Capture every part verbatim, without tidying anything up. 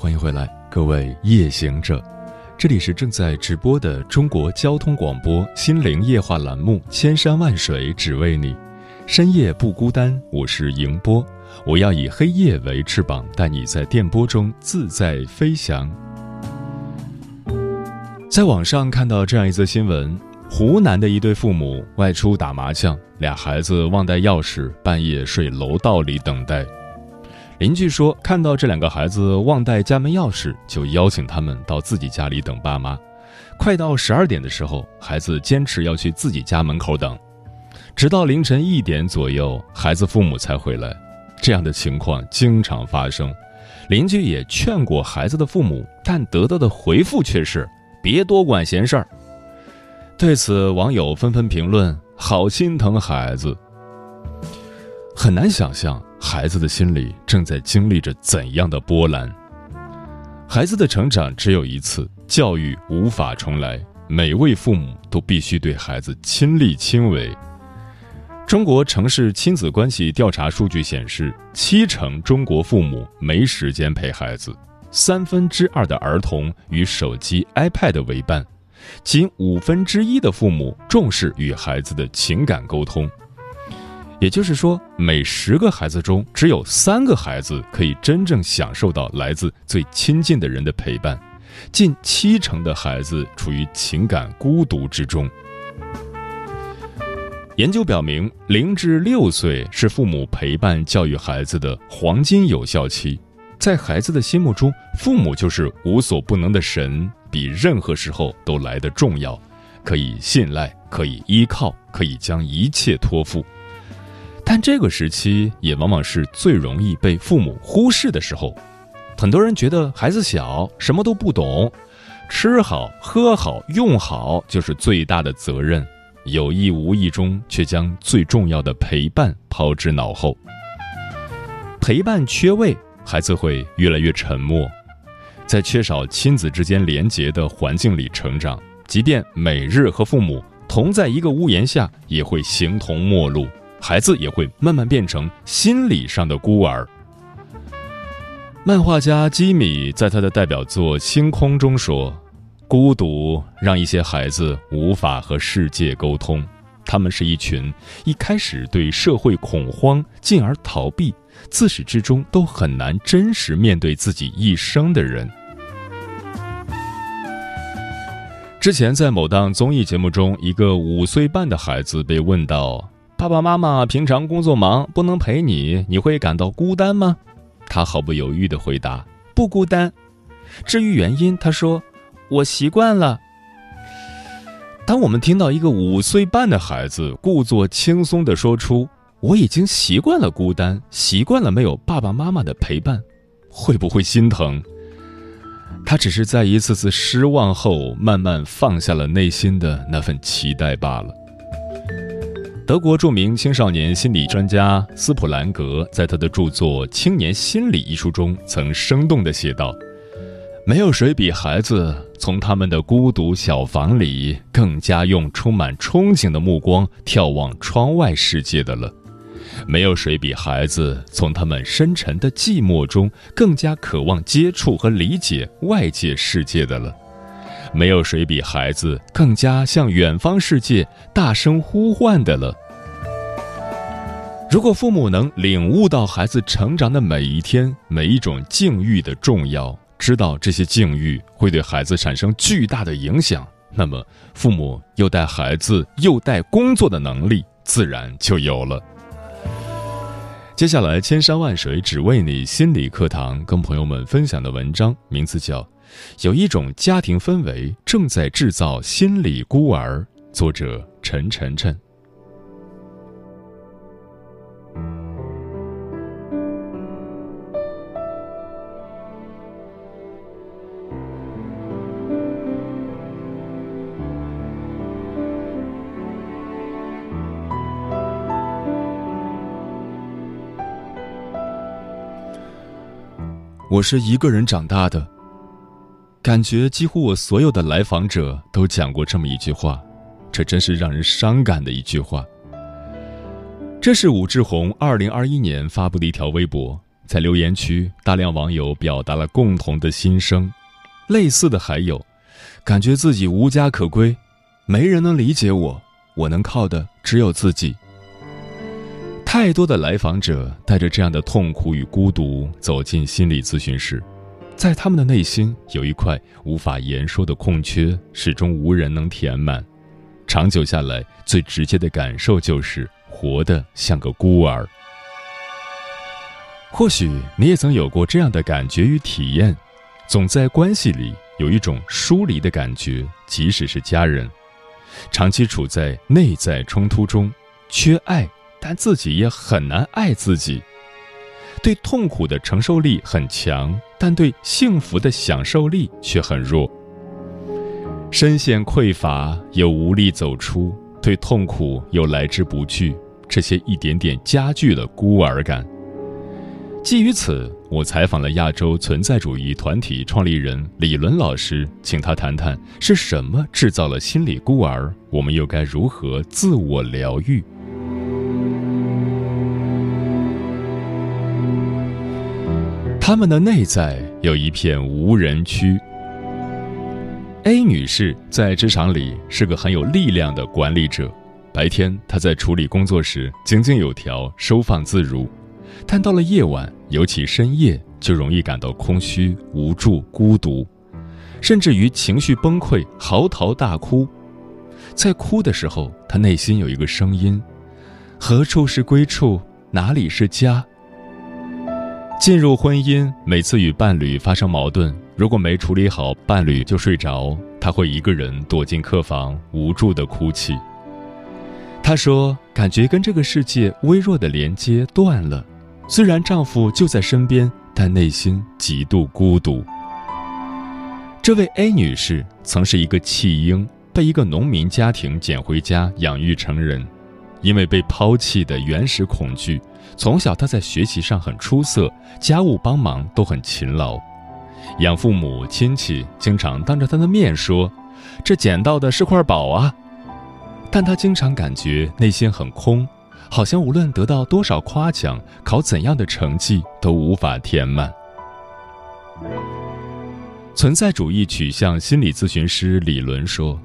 欢迎回来，各位夜行者，这里是正在直播的中国交通广播心灵夜话栏目《千山万水只为你》，深夜不孤单，我是迎波。我要以黑夜为翅膀，带你在电波中自在飞翔。在网上看到这样一则新闻，湖南的一对父母外出打麻将，俩孩子忘带钥匙，半夜睡楼道里等待。邻居说，看到这两个孩子忘带家门钥匙，就邀请他们到自己家里等爸妈。快到十二点的时候，孩子坚持要去自己家门口等，直到凌晨一点左右，孩子父母才回来。这样的情况经常发生，邻居也劝过孩子的父母，但得到的回复却是别多管闲事儿。对此，网友纷纷评论：好心疼孩子。很难想象孩子的心里正在经历着怎样的波澜。孩子的成长只有一次，教育无法重来，每位父母都必须对孩子亲力亲为。中国城市亲子关系调查数据显示，七成中国父母没时间陪孩子，三分之二的儿童与手机 iPad 为伴，仅五分之一的父母重视与孩子的情感沟通。也就是说，每十个孩子中只有三个孩子可以真正享受到来自最亲近的人的陪伴，近七成的孩子处于情感孤独之中。研究表明，零至六岁是父母陪伴教育孩子的黄金有效期。在孩子的心目中，父母就是无所不能的神，比任何时候都来得重要，可以信赖，可以依靠，可以将一切托付。但这个时期也往往是最容易被父母忽视的时候。很多人觉得孩子小，什么都不懂，吃好喝好用好就是最大的责任，有意无意中却将最重要的陪伴抛之脑后。陪伴缺位，孩子会越来越沉默，在缺少亲子之间连结的环境里成长，即便每日和父母同在一个屋檐下，也会形同陌路，孩子也会慢慢变成心理上的孤儿。漫画家基米在他的代表作《星空》中说，孤独让一些孩子无法和世界沟通，他们是一群一开始对社会恐慌，进而逃避，自始至终都很难真实面对自己一生的人。之前在某档综艺节目中，一个五岁半的孩子被问到，爸爸妈妈平常工作忙，不能陪你，你会感到孤单吗？他毫不犹豫地回答，不孤单。至于原因，他说，我习惯了。当我们听到一个五岁半的孩子故作轻松地说出，我已经习惯了孤单，习惯了没有爸爸妈妈的陪伴，会不会心疼？他只是在一次次失望后，慢慢放下了内心的那份期待罢了。德国著名青少年心理专家斯普兰格在他的著作《青年心理》一书中曾生动地写道，没有谁比孩子从他们的孤独小房里更加用充满憧憬的目光眺望窗外世界的了，没有谁比孩子从他们深沉的寂寞中更加渴望接触和理解外界世界的了，没有谁比孩子更加向远方世界大声呼唤的了。如果父母能领悟到孩子成长的每一天，每一种境遇的重要，知道这些境遇会对孩子产生巨大的影响，那么父母又带孩子又带工作的能力自然就有了。接下来，千山万水只为你心理课堂跟朋友们分享的文章名字叫《有一种家庭氛围正在制造心理孤儿》，作者陈晨晨。我是一个人长大的。感觉几乎我所有的来访者都讲过这么一句话，这真是让人伤感的一句话。这是武志红二零二一年发布的一条微博，在留言区，大量网友表达了共同的心声。类似的还有，感觉自己无家可归，没人能理解我，我能靠的只有自己。太多的来访者带着这样的痛苦与孤独走进心理咨询室，在他们的内心有一块无法言说的空缺，始终无人能填满。长久下来，最直接的感受就是活得像个孤儿。或许你也曾有过这样的感觉与体验，总在关系里有一种疏离的感觉，即使是家人，长期处在内在冲突中，缺爱，但自己也很难爱自己，对痛苦的承受力很强，但对幸福的享受力却很弱。深陷匮乏又无力走出，对痛苦又来之不拒，这些一点点加剧了孤儿感。基于此，我采访了亚洲存在主义团体创立人李伦老师，请他谈谈是什么制造了心理孤儿，我们又该如何自我疗愈。他们的内在有一片无人区。 A 女士在职场里是个很有力量的管理者，白天她在处理工作时井井有条，收放自如，但到了夜晚，尤其深夜，就容易感到空虚、无助、孤独，甚至于情绪崩溃，嚎啕大哭。在哭的时候，她内心有一个声音：何处是归处？哪里是家？进入婚姻，每次与伴侣发生矛盾，如果没处理好，伴侣就睡着，他会一个人躲进客房，无助地哭泣。他说，感觉跟这个世界微弱的连接断了，虽然丈夫就在身边，但内心极度孤独。这位 A 女士曾是一个弃婴，被一个农民家庭捡回家养育成人。因为被抛弃的原始恐惧，从小他在学习上很出色，家务帮忙都很勤劳，养父母亲戚经常当着他的面说，这捡到的是块宝啊，但他经常感觉内心很空，好像无论得到多少夸奖，考怎样的成绩都无法填满。存在主义取向心理咨询师李伦说，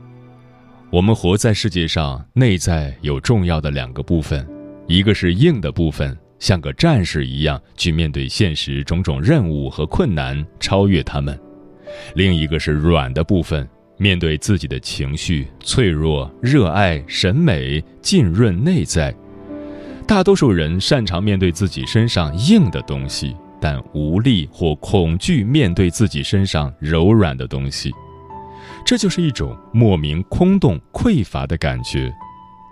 我们活在世界上，内在有重要的两个部分，一个是硬的部分，像个战士一样去面对现实种种任务和困难，超越他们；另一个是软的部分，面对自己的情绪、脆弱、热爱、审美，浸润内在。大多数人擅长面对自己身上硬的东西，但无力或恐惧面对自己身上柔软的东西。这就是一种莫名空洞、匮乏的感觉，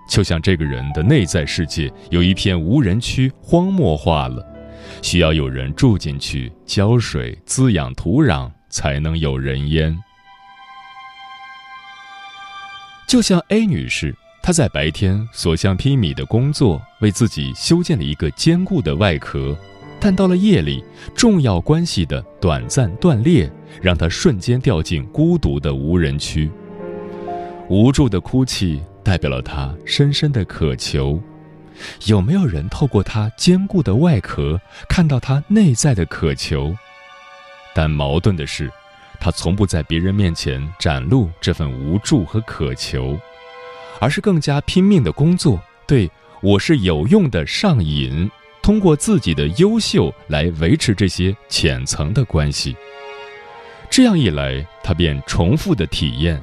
就像这个人的内在世界有一片无人区荒漠化了，需要有人住进去，浇水、滋养土壤，才能有人烟。就像 A 女士，她在白天所向披靡的工作，为自己修建了一个坚固的外壳，但到了夜里，重要关系的短暂断裂，让他瞬间掉进孤独的无人区。无助的哭泣代表了他深深的渴求，有没有人透过他坚固的外壳看到他内在的渴求？但矛盾的是，他从不在别人面前展露这份无助和渴求，而是更加拼命的工作，对我是有用的上瘾，通过自己的优秀来维持这些浅层的关系。这样一来，他便重复的体验，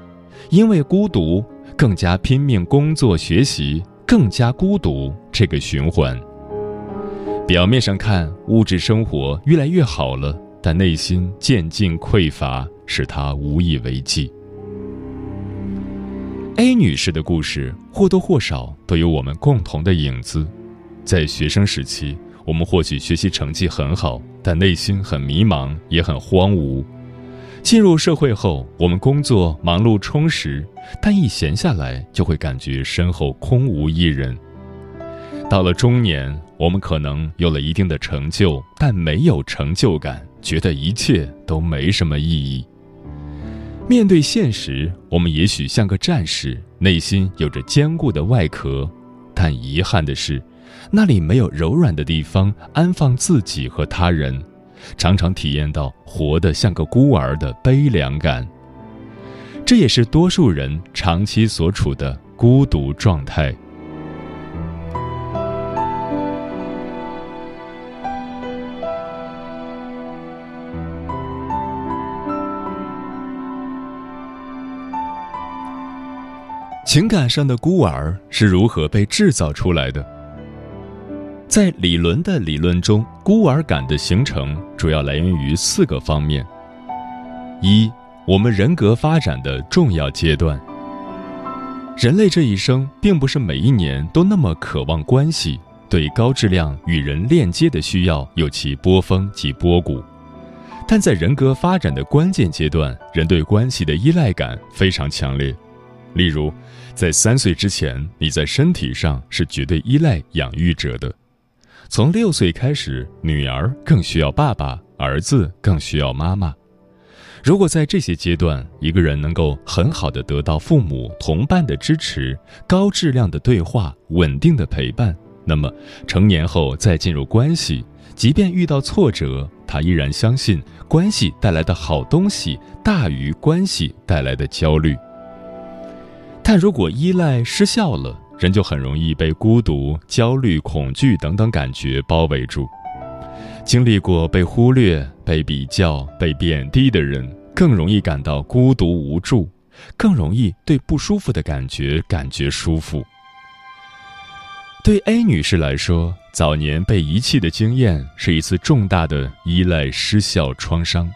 因为孤独更加拼命工作学习，更加孤独，这个循环。表面上看物质生活越来越好了，但内心渐进匮乏，使他无以为继。 A 女士的故事或多或少都有我们共同的影子。在学生时期，我们或许学习成绩很好，但内心很迷茫，也很荒芜。进入社会后，我们工作忙碌充实，但一闲下来就会感觉身后空无一人。到了中年，我们可能有了一定的成就，但没有成就感，觉得一切都没什么意义。面对现实，我们也许像个战士，内心有着坚固的外壳，但遗憾的是，那里没有柔软的地方安放自己和他人，常常体验到活得像个孤儿的悲凉感。这也是多数人长期所处的孤独状态。情感上的孤儿是如何被制造出来的？在李纶的理论中，孤儿感的形成主要来源于四个方面：一、我们人格发展的重要阶段。人类这一生并不是每一年都那么渴望关系，对高质量与人链接的需要有其波峰及波谷，但在人格发展的关键阶段，人对关系的依赖感非常强烈。例如，在三岁之前，你在身体上是绝对依赖养育者的。从六岁开始，女儿更需要爸爸，儿子更需要妈妈。如果在这些阶段，一个人能够很好地得到父母同伴的支持，高质量的对话，稳定的陪伴，那么成年后再进入关系，即便遇到挫折，他依然相信关系带来的好东西大于关系带来的焦虑。但如果依赖失效了，人就很容易被孤独、焦虑、恐惧等等感觉包围住。经历过被忽略、被比较、被贬低的人，更容易感到孤独无助，更容易对不舒服的感觉感觉舒服。对 A 女士来说，早年被遗弃的经验是一次重大的依赖失效创伤。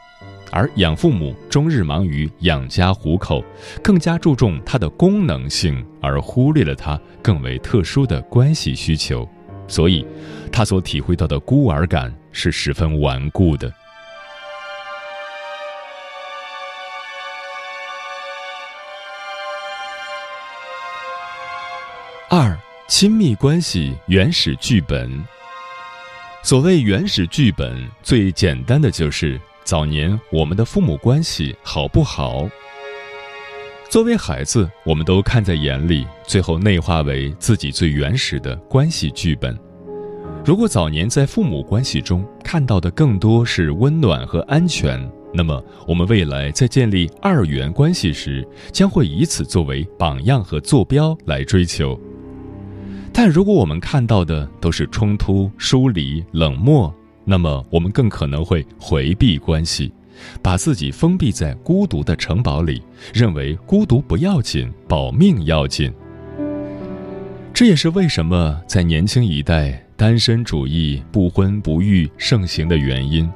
而养父母终日忙于养家糊口，更加注重它的功能性，而忽略了它更为特殊的关系需求，所以他所体会到的孤儿感是十分顽固的。二、亲密关系原始剧本。所谓原始剧本，最简单的就是早年我们的父母关系好不好？作为孩子，我们都看在眼里，最后内化为自己最原始的关系剧本。如果早年在父母关系中看到的更多是温暖和安全，那么我们未来在建立二元关系时，将会以此作为榜样和坐标来追求。但如果我们看到的都是冲突、疏离、冷漠，那么我们更可能会回避关系，把自己封闭在孤独的城堡里，认为孤独不要紧，保命要紧。这也是为什么在年轻一代单身主义、不婚不育盛行的原因。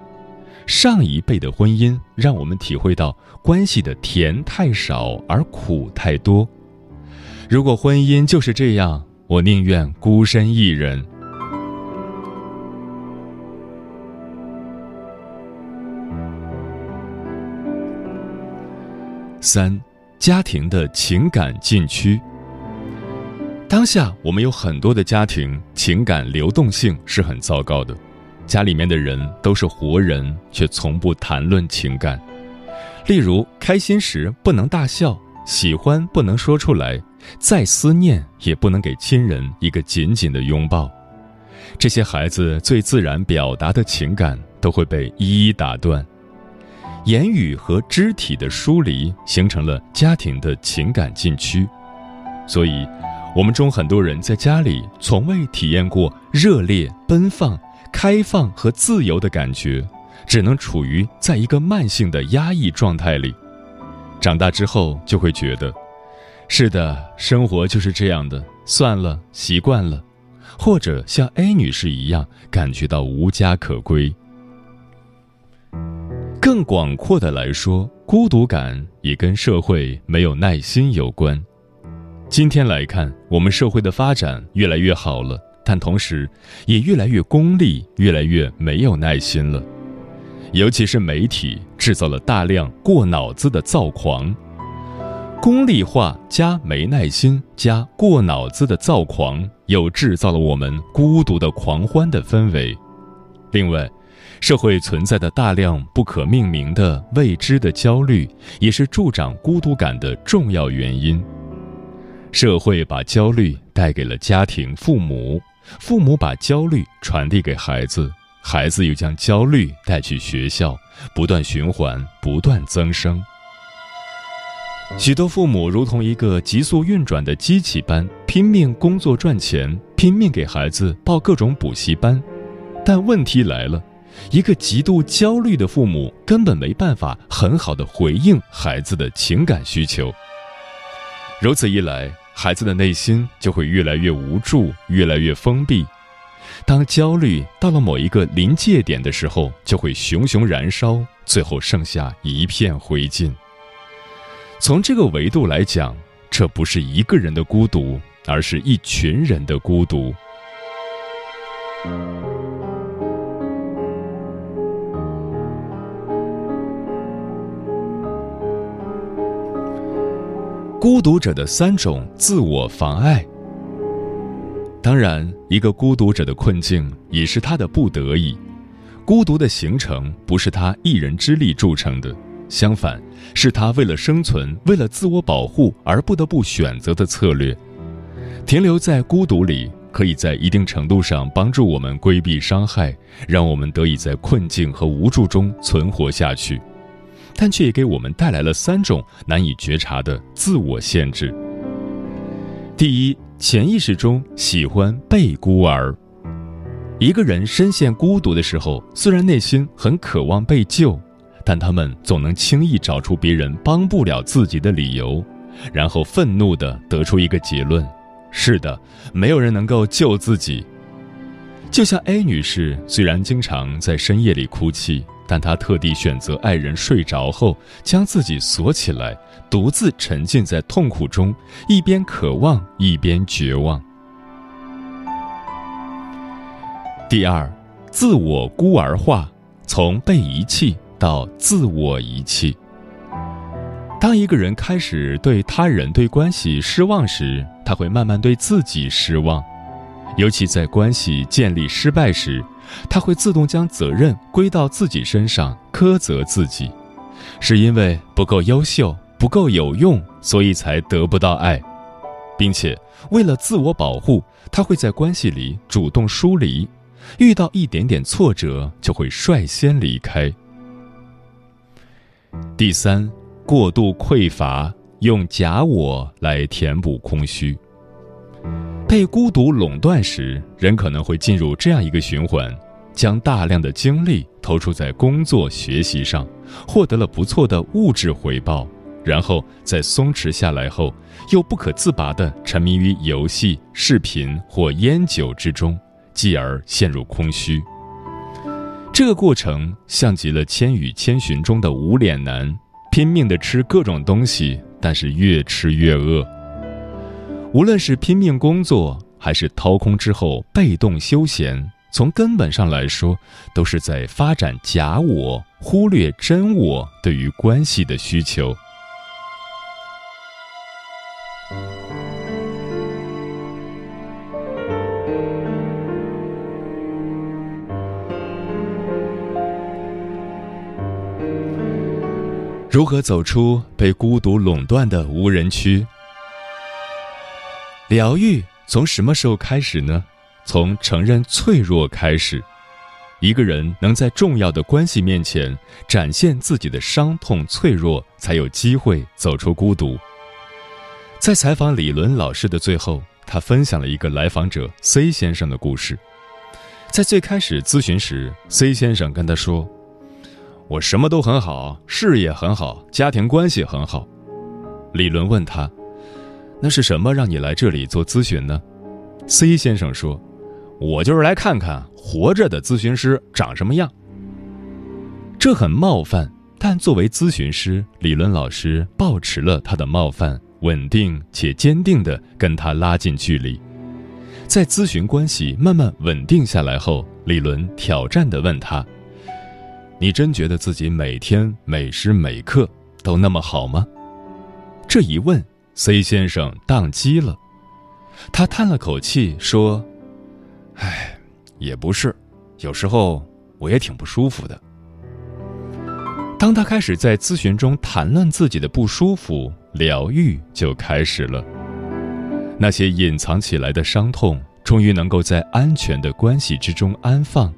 上一辈的婚姻让我们体会到关系的甜太少而苦太多。如果婚姻就是这样，我宁愿孤身一人。三、家庭的情感禁区。当下我们有很多的家庭，情感流动性是很糟糕的。家里面的人都是活人，却从不谈论情感。例如，开心时不能大笑，喜欢不能说出来，再思念也不能给亲人一个紧紧的拥抱。这些孩子最自然表达的情感都会被一一打断。言语和肢体的疏离形成了家庭的情感禁区，所以我们中很多人在家里从未体验过热烈、奔放、开放和自由的感觉，只能处于在一个慢性的压抑状态里。长大之后就会觉得，是的，生活就是这样的，算了，习惯了，或者像 A 女士一样感觉到无家可归。更广阔的来说，孤独感也跟社会没有耐心有关。今天来看，我们社会的发展越来越好了，但同时也越来越功利，越来越没有耐心了。尤其是媒体制造了大量过脑子的躁狂。功利化加没耐心加过脑子的躁狂，又制造了我们孤独的狂欢的氛围。另外，社会存在的大量不可命名的未知的焦虑，也是助长孤独感的重要原因。社会把焦虑带给了家庭父母，父母把焦虑传递给孩子，孩子又将焦虑带去学校，不断循环，不断增生。许多父母如同一个急速运转的机器般，拼命工作赚钱，拼命给孩子报各种补习班。但问题来了，一个极度焦虑的父母根本没办法很好地回应孩子的情感需求。如此一来，孩子的内心就会越来越无助，越来越封闭。当焦虑到了某一个临界点的时候，就会熊熊燃烧，最后剩下一片灰烬。从这个维度来讲，这不是一个人的孤独，而是一群人的孤独。孤独者的三种自我妨碍。当然，一个孤独者的困境也是他的不得已。孤独的形成不是他一人之力铸成的，相反，是他为了生存，为了自我保护而不得不选择的策略。停留在孤独里，可以在一定程度上帮助我们规避伤害，让我们得以在困境和无助中存活下去，但却也给我们带来了三种难以觉察的自我限制。第一，潜意识中喜欢被孤儿。一个人深陷孤独的时候，虽然内心很渴望被救，但他们总能轻易找出别人帮不了自己的理由，然后愤怒地得出一个结论：是的，没有人能够救自己。就像 A 女士，虽然经常在深夜里哭泣，但她特地选择爱人睡着后，将自己锁起来，独自沉浸在痛苦中，一边渴望，一边绝望。第二，自我孤儿化，从被遗弃到自我遗弃。当一个人开始对他人、对关系失望时，他会慢慢对自己失望。尤其在关系建立失败时，他会自动将责任归到自己身上，苛责自己，是因为不够优秀、不够有用，所以才得不到爱。并且为了自我保护，他会在关系里主动疏离，遇到一点点挫折就会率先离开。第三，过度匮乏，用假我来填补空虚。被孤独垄断时，人可能会进入这样一个循环：将大量的精力投注在工作学习上，获得了不错的物质回报，然后在松弛下来后，又不可自拔地沉迷于游戏、视频或烟酒之中，继而陷入空虚。这个过程像极了《千与千寻》中的无脸男，拼命地吃各种东西，但是越吃越饿。无论是拼命工作，还是掏空之后被动休闲，从根本上来说，都是在发展假我，忽略真我对于关系的需求。如何走出被孤独垄断的无人区？疗愈从什么时候开始呢？从承认脆弱开始。一个人能在重要的关系面前展现自己的伤痛、脆弱，才有机会走出孤独。在采访李纶老师的最后，他分享了一个来访者 C 先生的故事。在最开始咨询时， C 先生跟他说：我什么都很好，事业很好，家庭关系很好。李纶问他：那是什么让你来这里做咨询呢？ C 先生说：我就是来看看活着的咨询师长什么样。这很冒犯，但作为咨询师，李纶老师抱持了他的冒犯，稳定且坚定地跟他拉近距离。在咨询关系慢慢稳定下来后，李纶挑战地问他：你真觉得自己每天每时每刻都那么好吗？这一问， C 先生宕机了。他叹了口气说：唉，也不是，有时候我也挺不舒服的。当他开始在咨询中谈论自己的不舒服，疗愈就开始了。那些隐藏起来的伤痛，终于能够在安全的关系之中安放，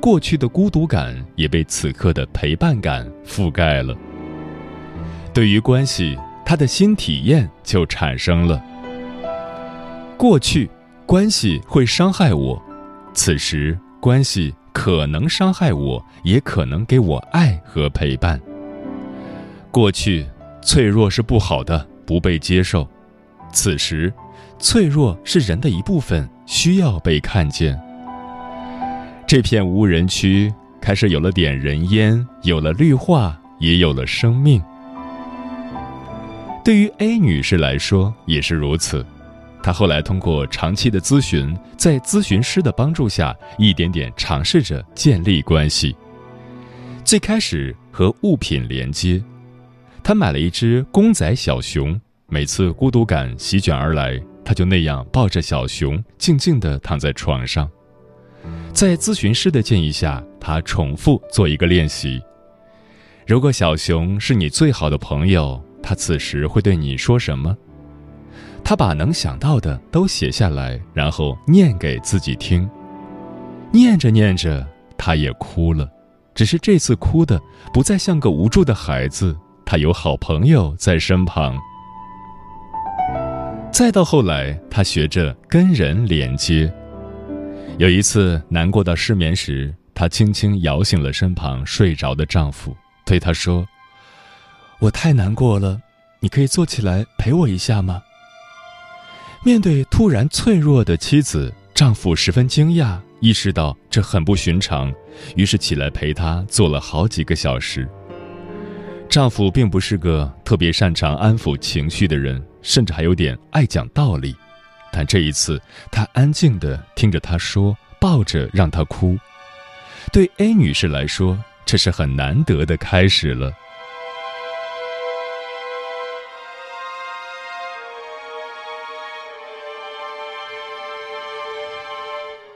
过去的孤独感也被此刻的陪伴感覆盖了。对于关系，他的新体验就产生了。过去，关系会伤害我，此时，关系可能伤害我，也可能给我爱和陪伴。过去，脆弱是不好的，不被接受。此时，脆弱是人的一部分，需要被看见。这片无人区开始有了点人烟，有了绿化，也有了生命。对于 A 女士来说也是如此，她后来通过长期的咨询，在咨询师的帮助下，一点点尝试着建立关系。最开始和物品连接，她买了一只公仔小熊，每次孤独感席卷而来，他就那样抱着小熊，静静地躺在床上。在咨询师的建议下，他重复做一个练习。如果小熊是你最好的朋友，他此时会对你说什么？他把能想到的都写下来，然后念给自己听。念着念着，他也哭了，只是这次哭的不再像个无助的孩子，他有好朋友在身旁。再到后来，他学着跟人连接。有一次难过到失眠时，他轻轻摇醒了身旁睡着的丈夫，对他说：“我太难过了，你可以坐起来陪我一下吗？”面对突然脆弱的妻子，丈夫十分惊讶，意识到这很不寻常，于是起来陪她坐了好几个小时。丈夫并不是个特别擅长安抚情绪的人，甚至还有点爱讲道理，但这一次他安静地听着她说，抱着让她哭。对 A 女士来说，这是很难得的开始了。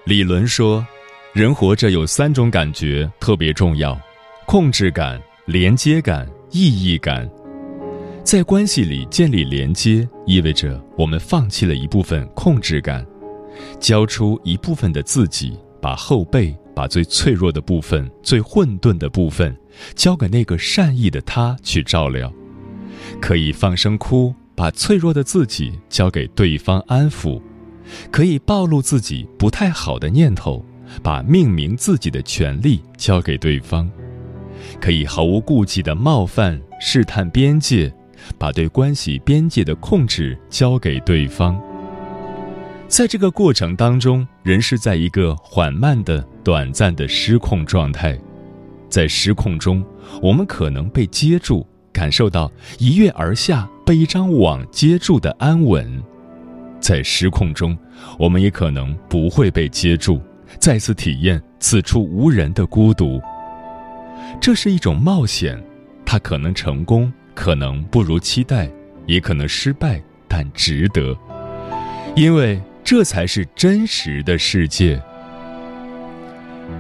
李纶说，人活着有三种感觉特别重要：控制感、连接感、意义感。在关系里建立连接，意味着我们放弃了一部分控制感，交出一部分的自己，把后背，把最脆弱的部分，最混沌的部分，交给那个善意的他去照料。可以放声哭，把脆弱的自己交给对方安抚。可以暴露自己不太好的念头，把命名自己的权利交给对方。可以毫无顾忌的冒犯、试探边界，把对关系边界的控制交给对方。在这个过程当中，人是在一个缓慢的、短暂的失控状态。在失控中，我们可能被接住，感受到一跃而下被一张网接住的安稳。在失控中，我们也可能不会被接住，再次体验此处无人的孤独。这是一种冒险，它可能成功，可能不如期待，也可能失败，但值得，因为这才是真实的世界。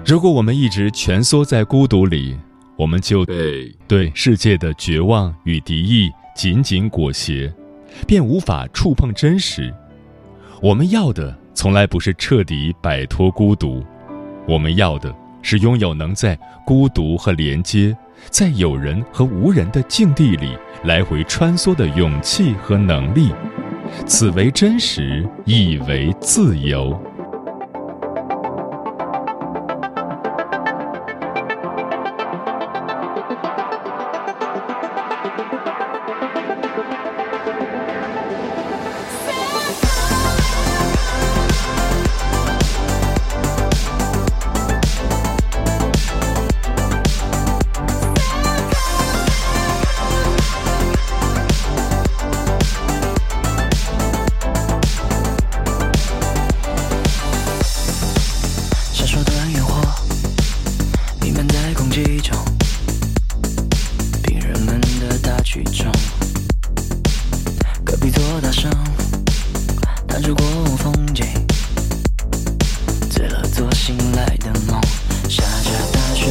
如果我们一直蜷缩在孤独里，我们就被对世界的绝望与敌意紧紧裹挟，便无法触碰真实。我们要的从来不是彻底摆脱孤独，我们要的是拥有能在孤独和连接，在有人和无人的境地里来回穿梭的勇气和能力。此为真实，亦为自由。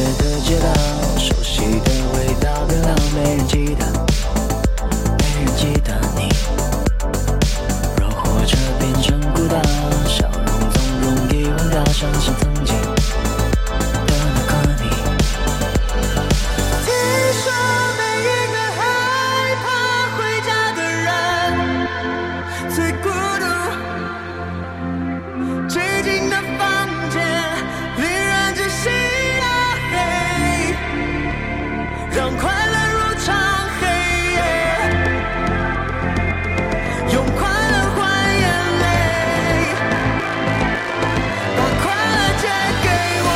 学的街道，熟悉的味道，别让没人记得，没人记得你。若活着变成孤岛，笑容总容易忘掉，相信曾经的那个你。听说没一个害怕回家的人最孤独，寂静的房间里人只需要黑，让快乐如常黑，用快乐换眼泪，把快乐借给我。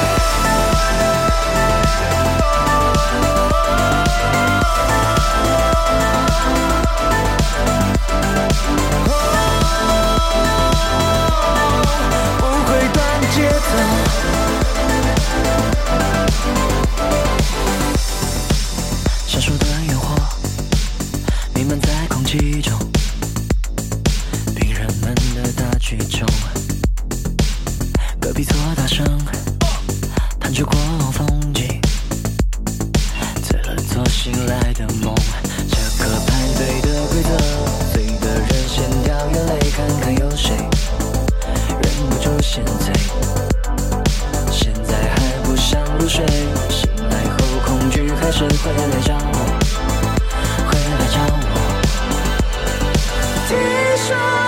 不会断节奏，闪烁的烟火弥漫在空气中，病人们的大剧中，隔壁做大声弹出过往风景，醉了做醒来的梦，这个派对的规则，醉的人先掉眼泪，看看有谁忍不住先醉，现在还不想入睡，醒来后恐惧还是会来找我，会来找我。听说